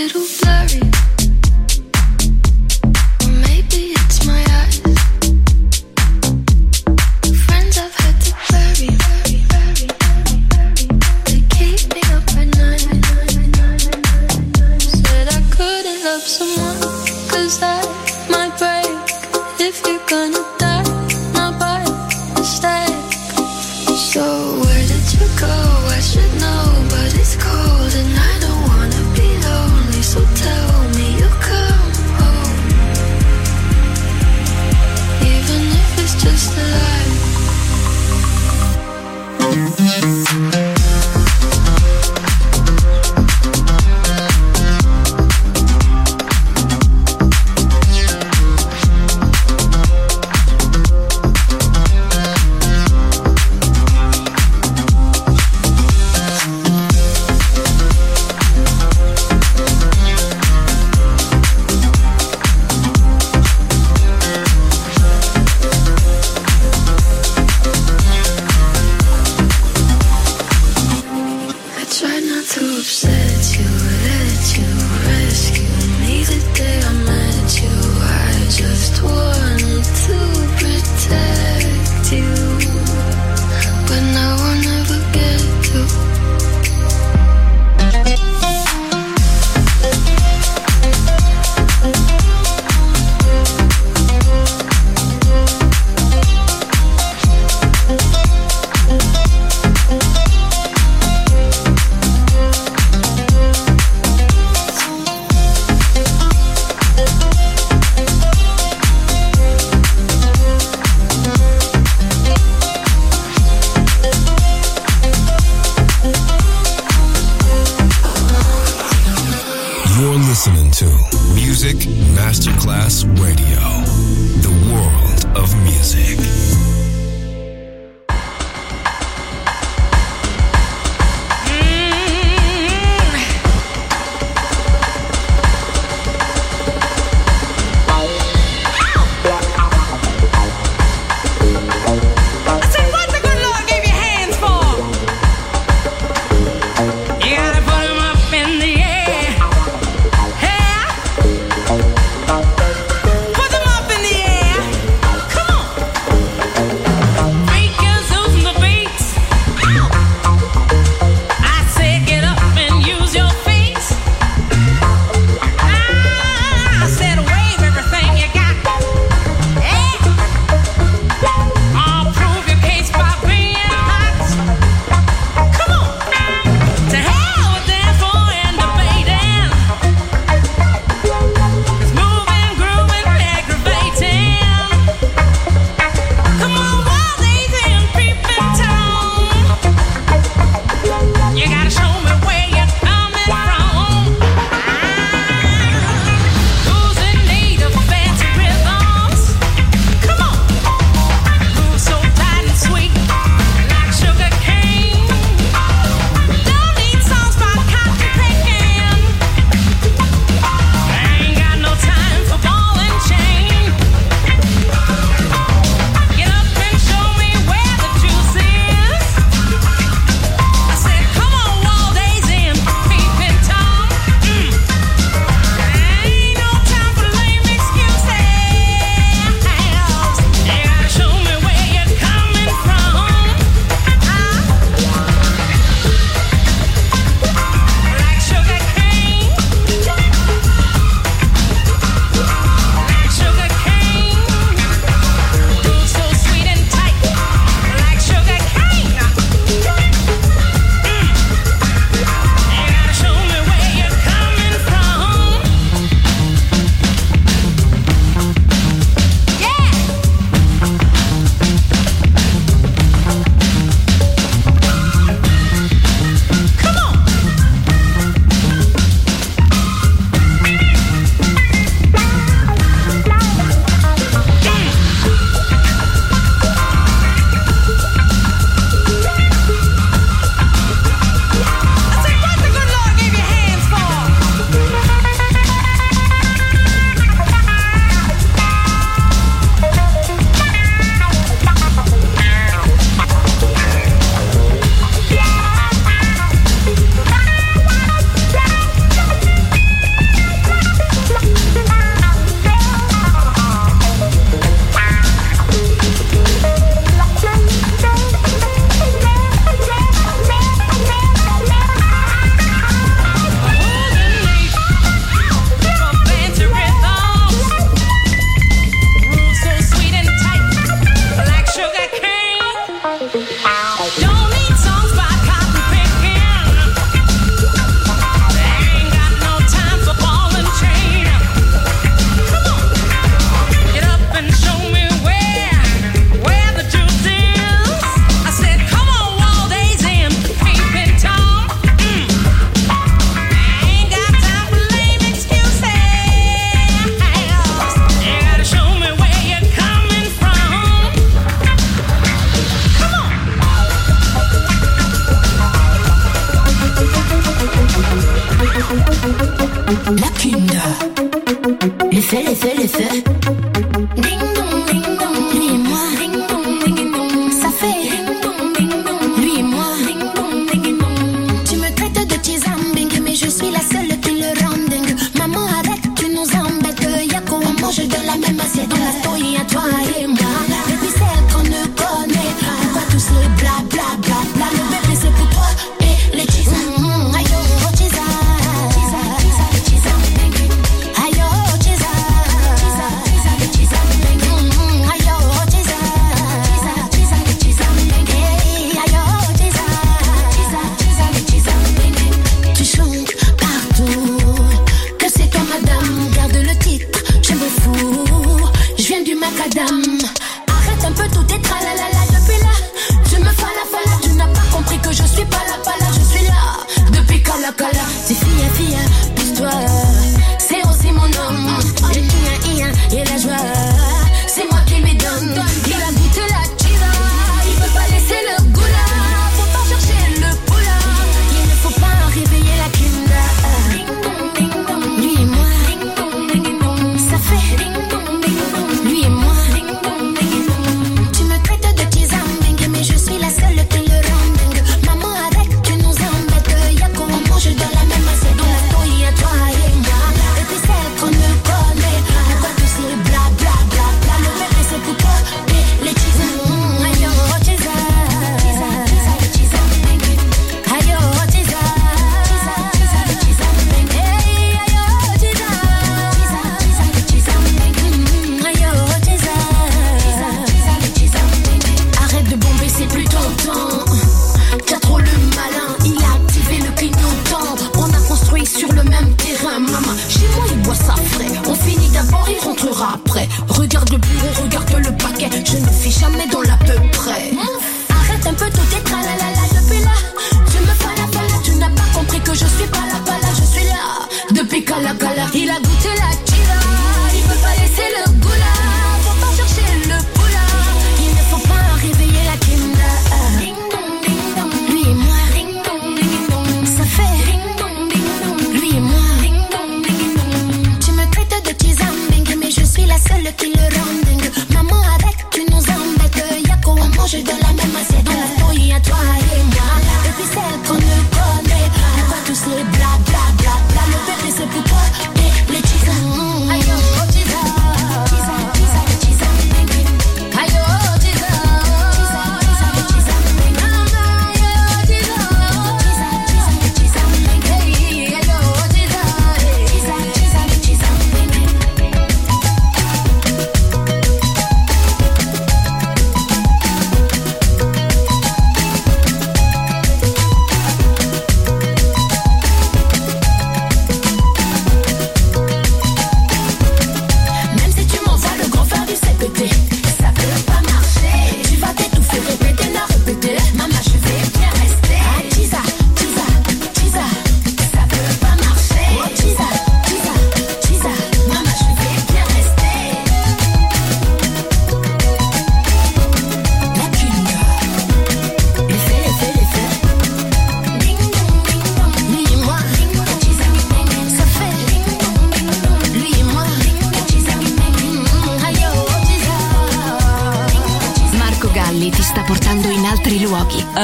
little blurry. Music Masterclass Radio, the world of music.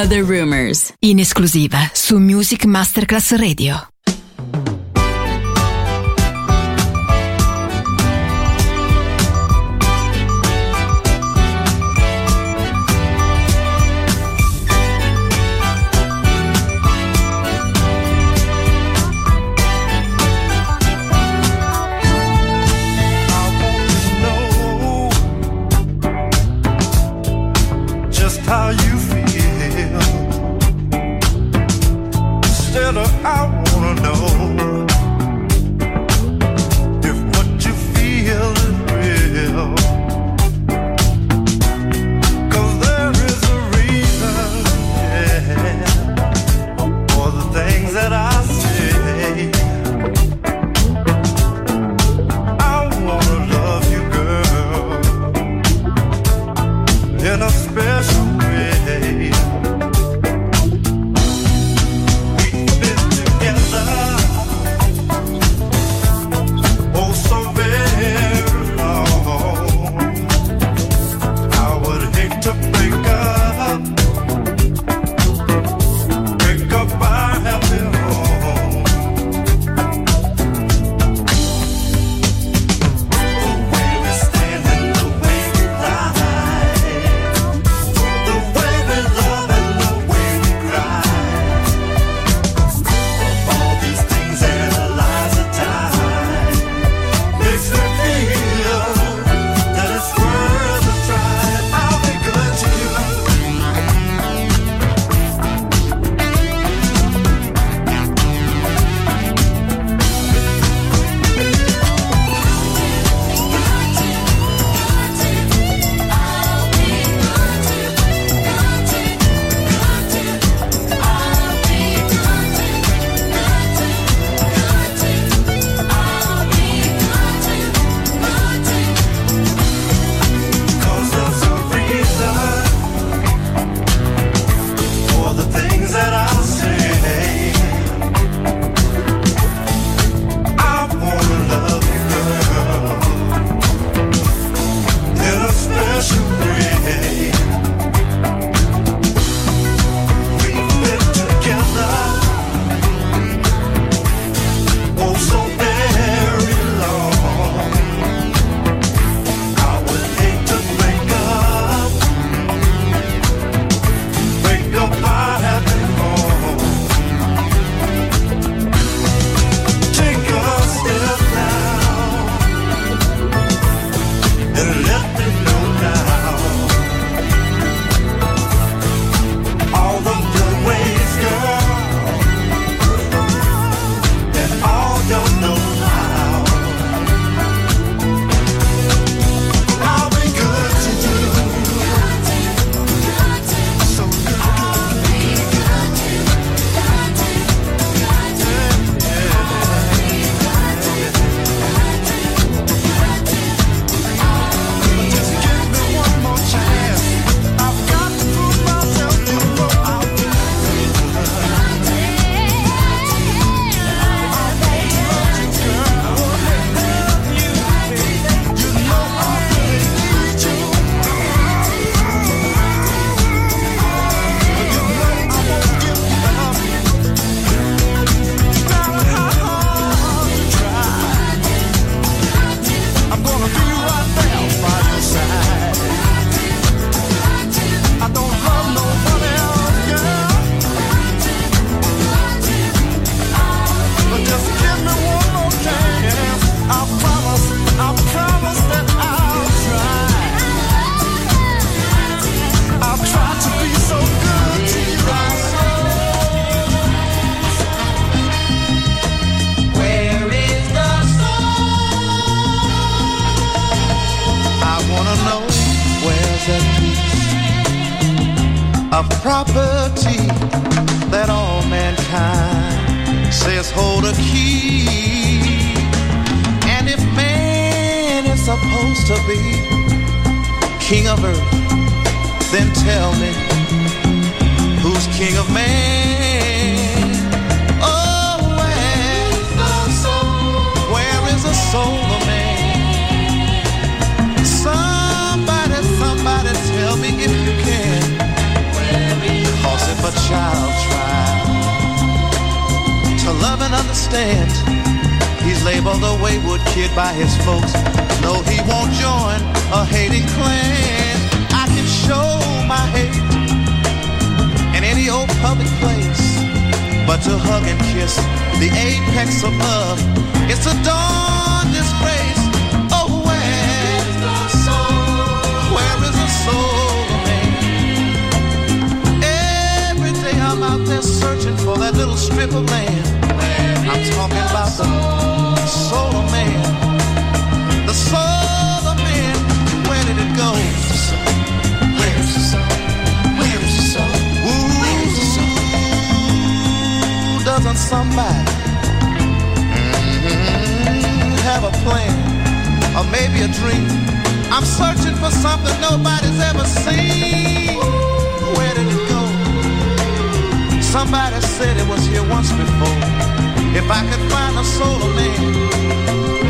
The Rumors, in esclusiva su Music Masterclass Radio. I wanna a property that all mankind says hold a key. And if man is supposed to be king of earth, then tell me, who's king of man? Oh, where is the soul of man? Somebody tell me if you can. Cause if a child tries to love and understand, he's labeled a wayward kid by his folks. No, he won't join a hating clan. I can show my hate in any old public place, but to hug and kiss the apex of love, it's a dawn disgrace. Oh, where is the soul? Where is the soul? I'm out there searching for that little strip of land. I'm talking about the soul of man. The soul of man, where did it go? Where's the soul? Where's the soul? Where's the soul? Where's the soul? Ooh, doesn't somebody have a plan or maybe a dream? I'm searching for something nobody's ever seen. Where did it go? Somebody said it was here once before. If I could find a soul of man,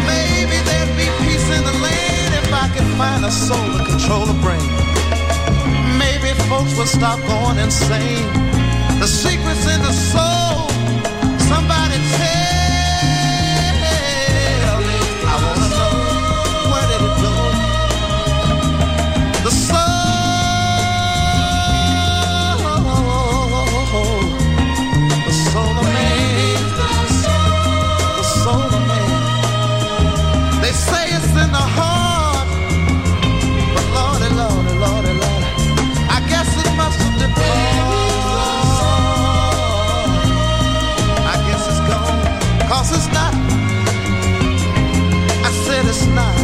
maybe there'd be peace in the land. If I could find a soul to control the brain, maybe folks would stop going insane. The secret's in the soul. Somebody tell me, I wanna know, where did it go? The soul. Say it's in the heart, but Lordy, Lordy, Lordy, Lordy, I guess it must have departed. I guess it's gone, cause it's not, I said it's not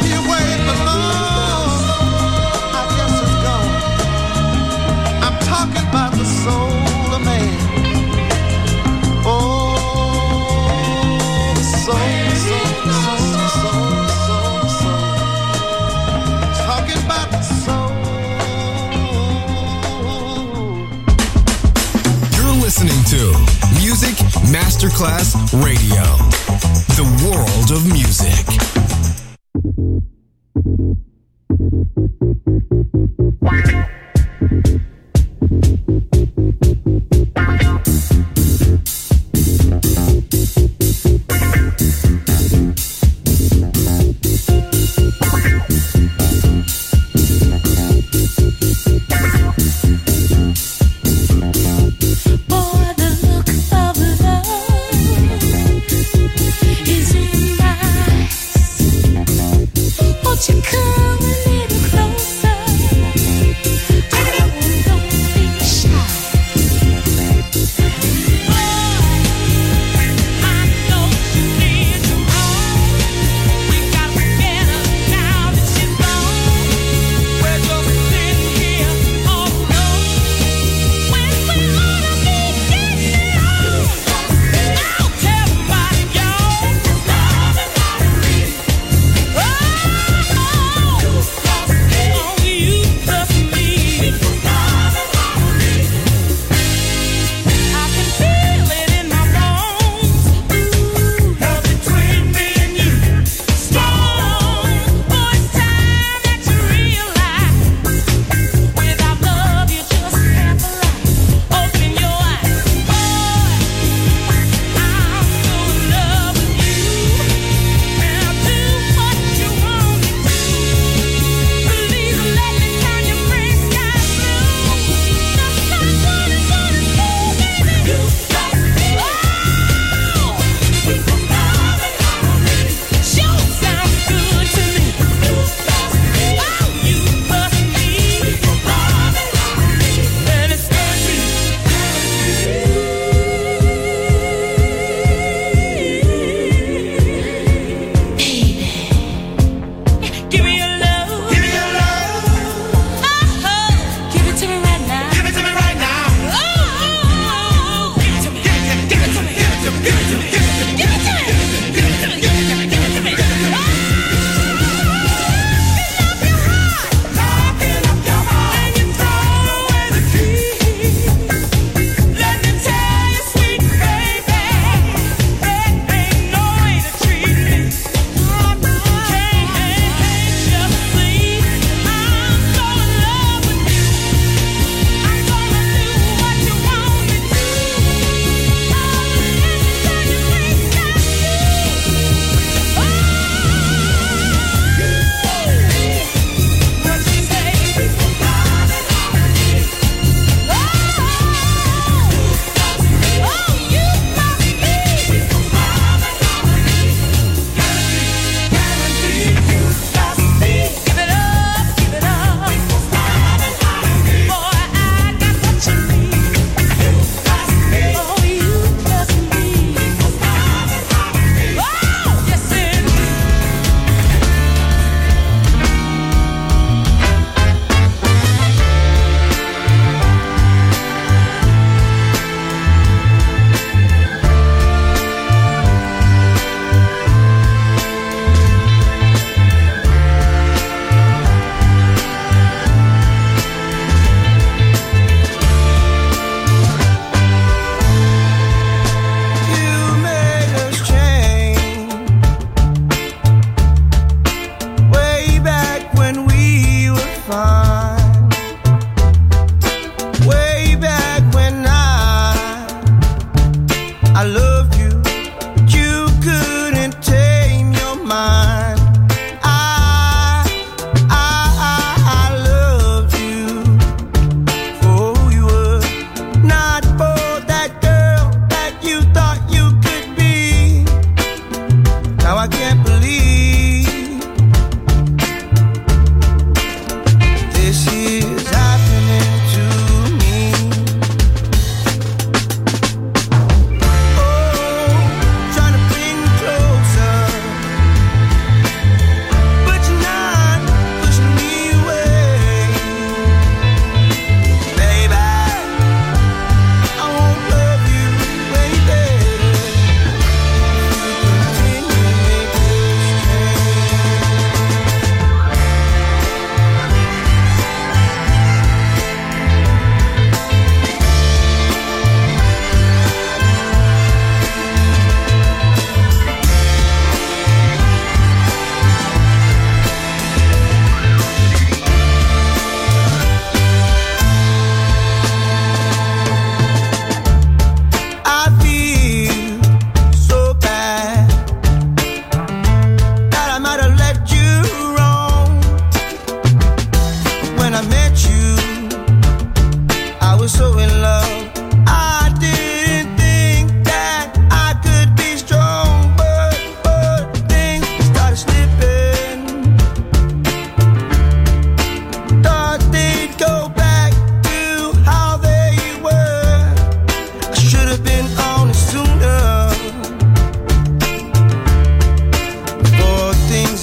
here where it belongs. I guess it's gone, I'm talking about the soul of man. Oh, soul, soul, soul, soul, soul, soul. Talking about the soul. You're listening to Music Masterclass Radio. The world of music.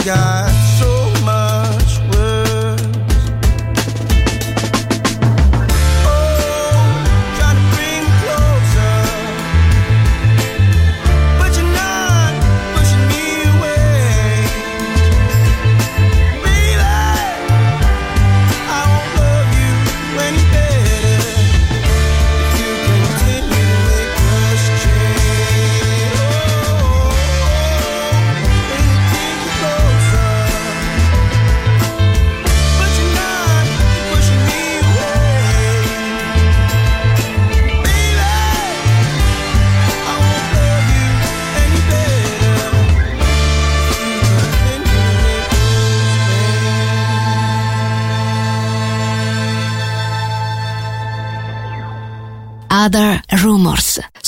got so much words. Oh, trying to bring me closer, but you're not pushing me away. Baby, I won't love you any better if you continue to make us change. Other Rumors,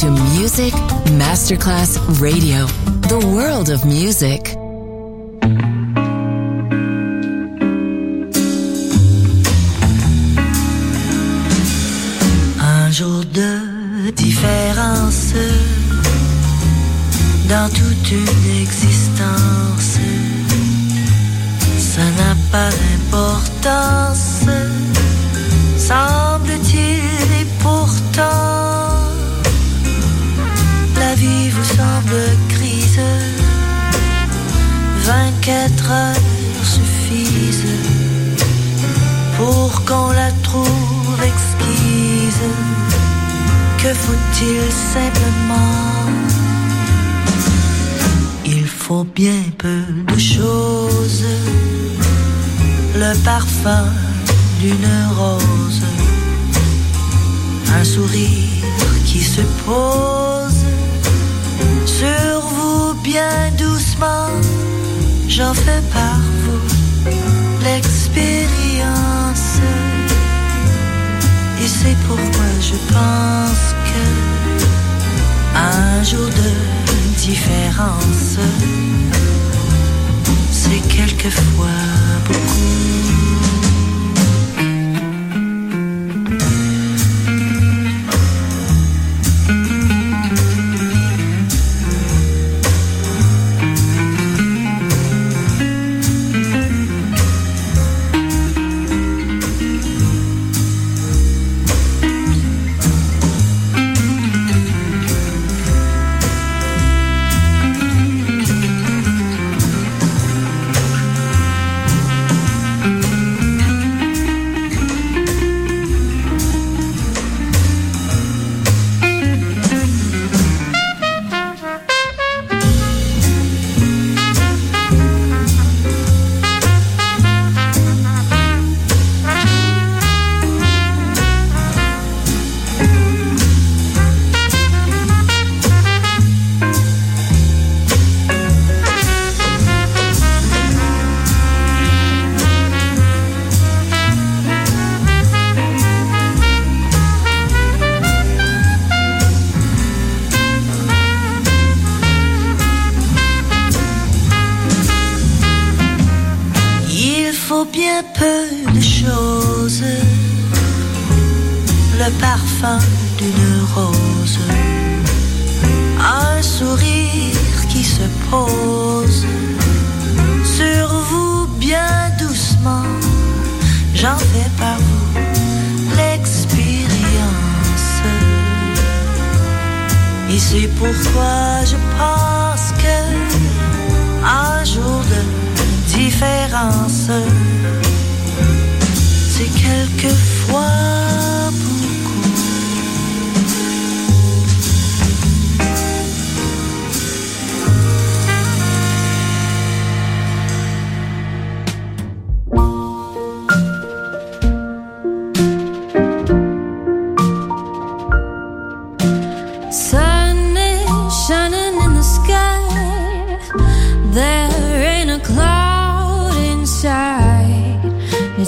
to Music Masterclass Radio, the world of music. Un jour de différence dans toute une existence, ça n'a pas d'importance, semble-t-il, et pourtant la vie vous semble grise, 24 heures suffisent pour qu'on la trouve exquise. Que faut-il simplement? Il faut bien peu de choses, le parfum d'une rose, un sourire qui se pose sur vous bien doucement, j'en fais par vous l'expérience. Et c'est pourquoi je pense que un jour de différence, c'est quelquefois beaucoup.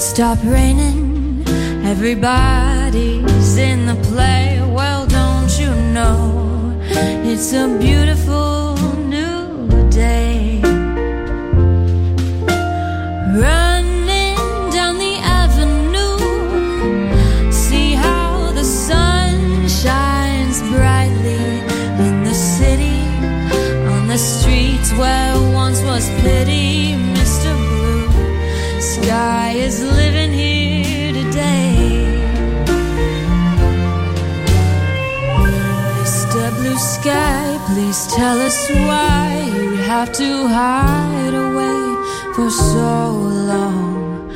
Stop raining, everybody's in the play. Well, don't you know, it's a beautiful new day. Running down the avenue, see how the sun shines brightly in the city, on the streets where once was pity. Mr. Blue Sky is lit. Sky, please tell us why you have to hide away for so long.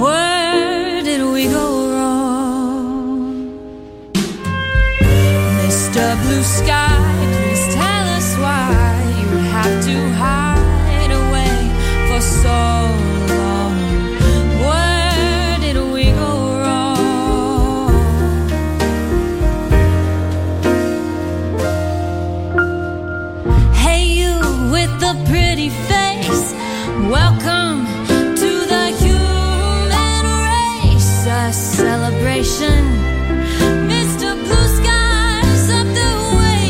Where did we go wrong? Mr. Blue Sky, please tell us why you have to hide away for so long. Welcome to the human race, a celebration. Mr. Blue Sky, up the way.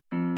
Thanks.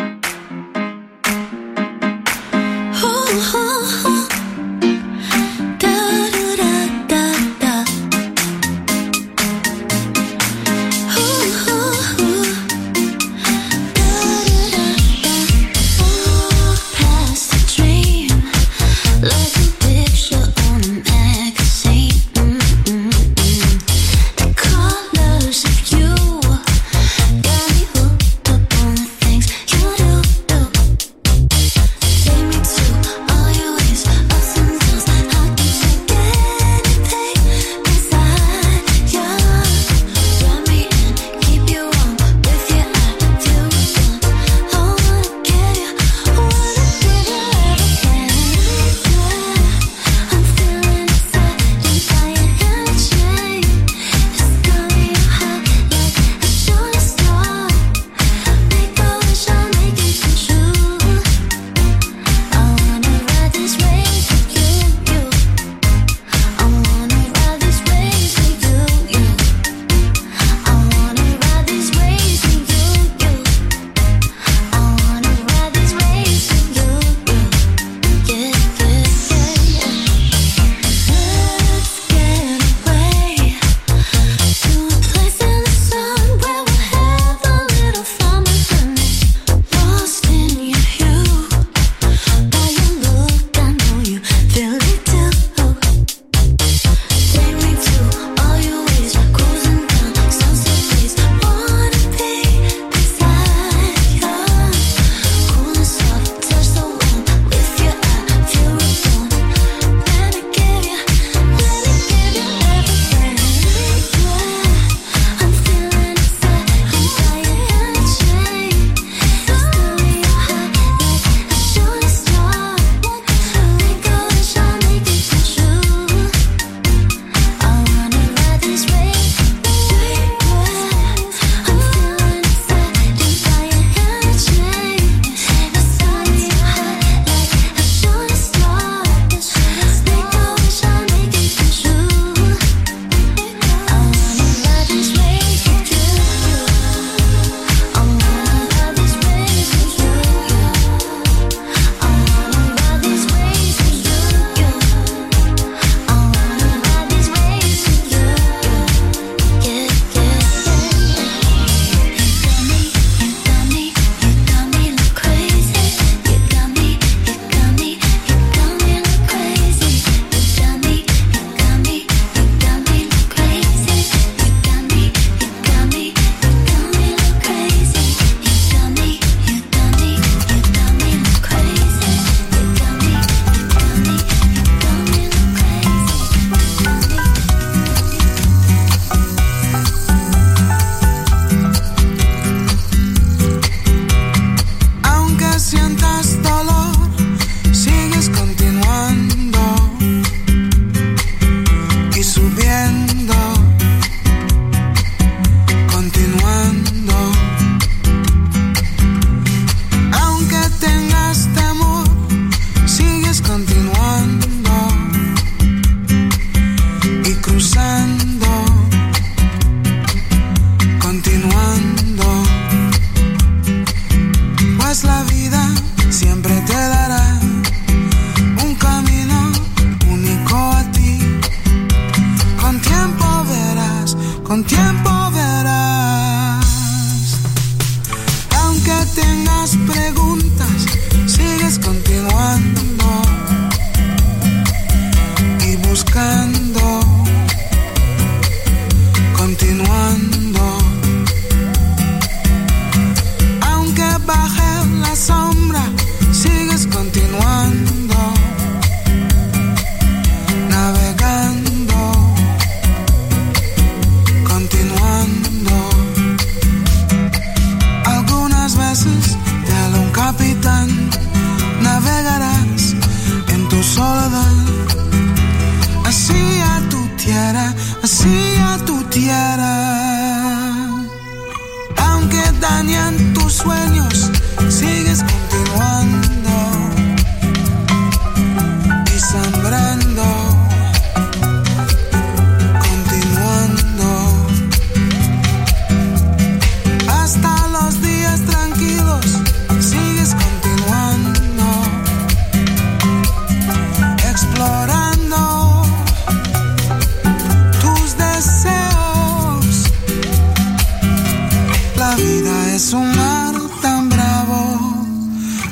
La vida es un mar tan bravo,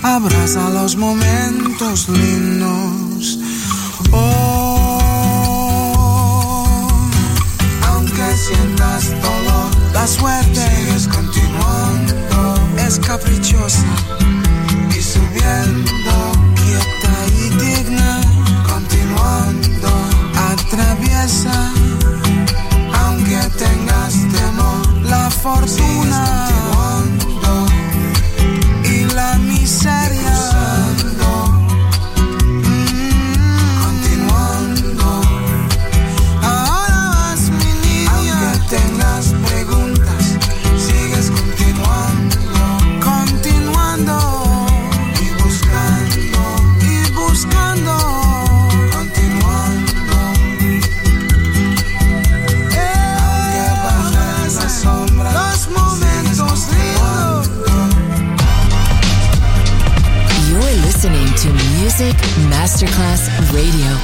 abraza los momentos lindos. Oh, aunque sientas dolor, la suerte sigues continuando, es caprichosa y subiendo, quieta y digna, continuando, atraviesa, aunque tengas temor, la fortuna y la miseria. Music Masterclass Radio.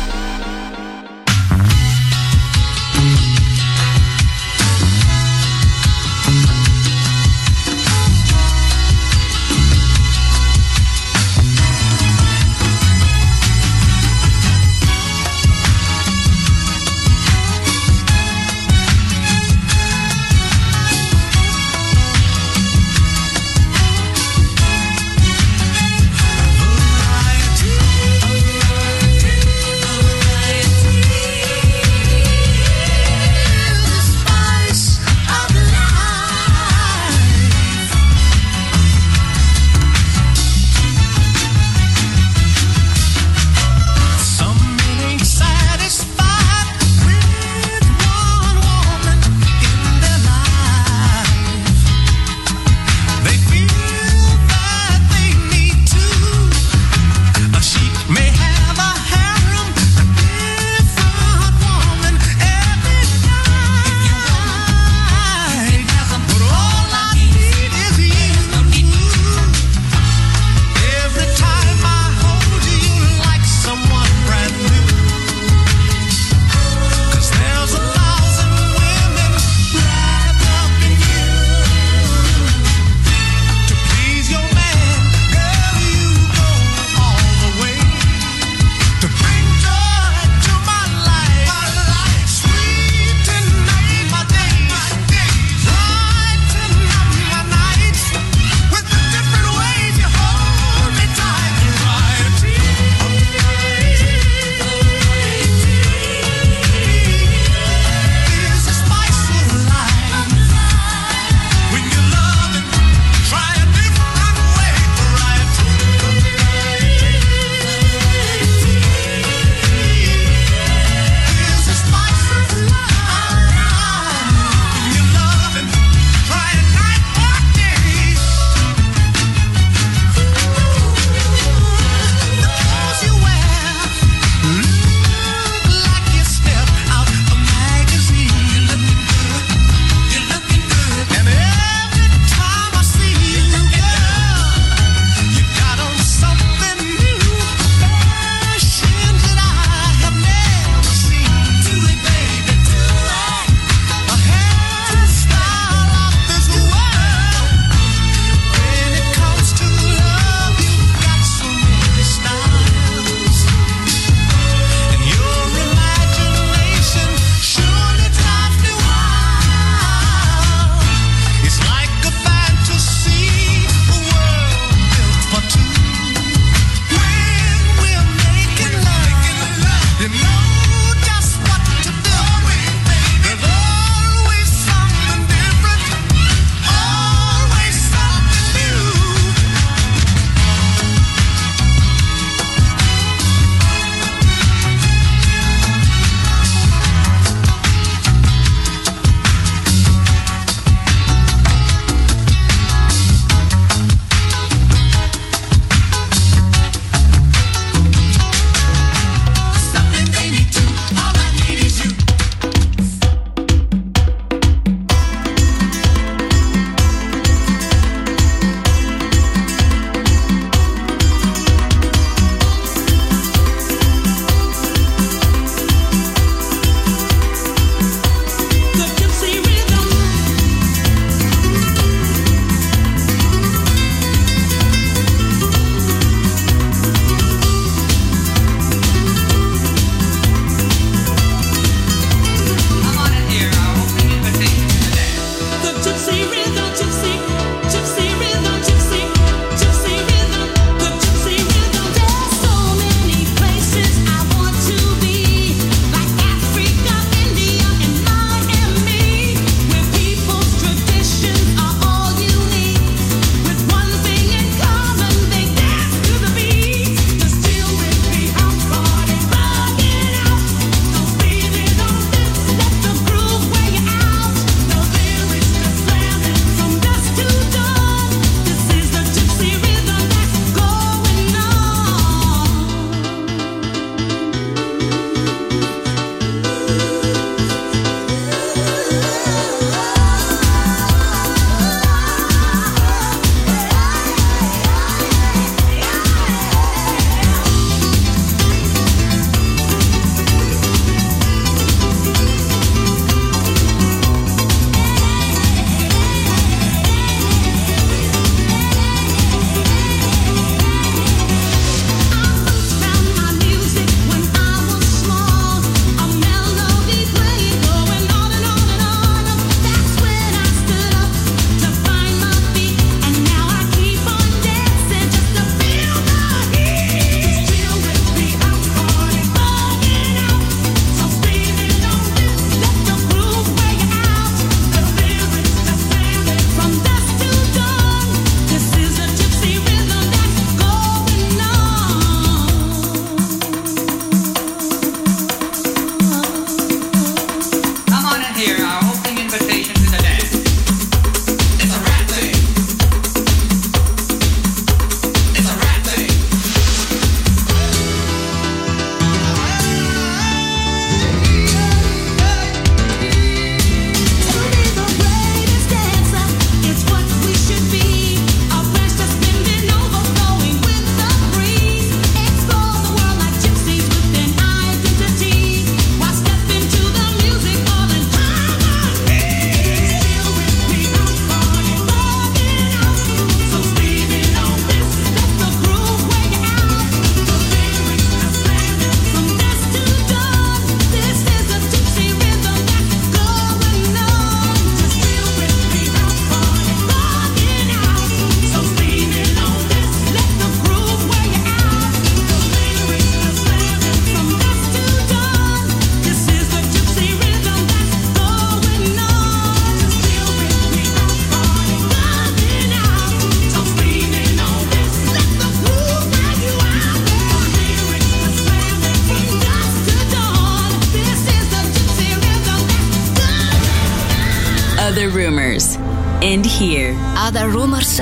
The Rumors. And here. Other Rumors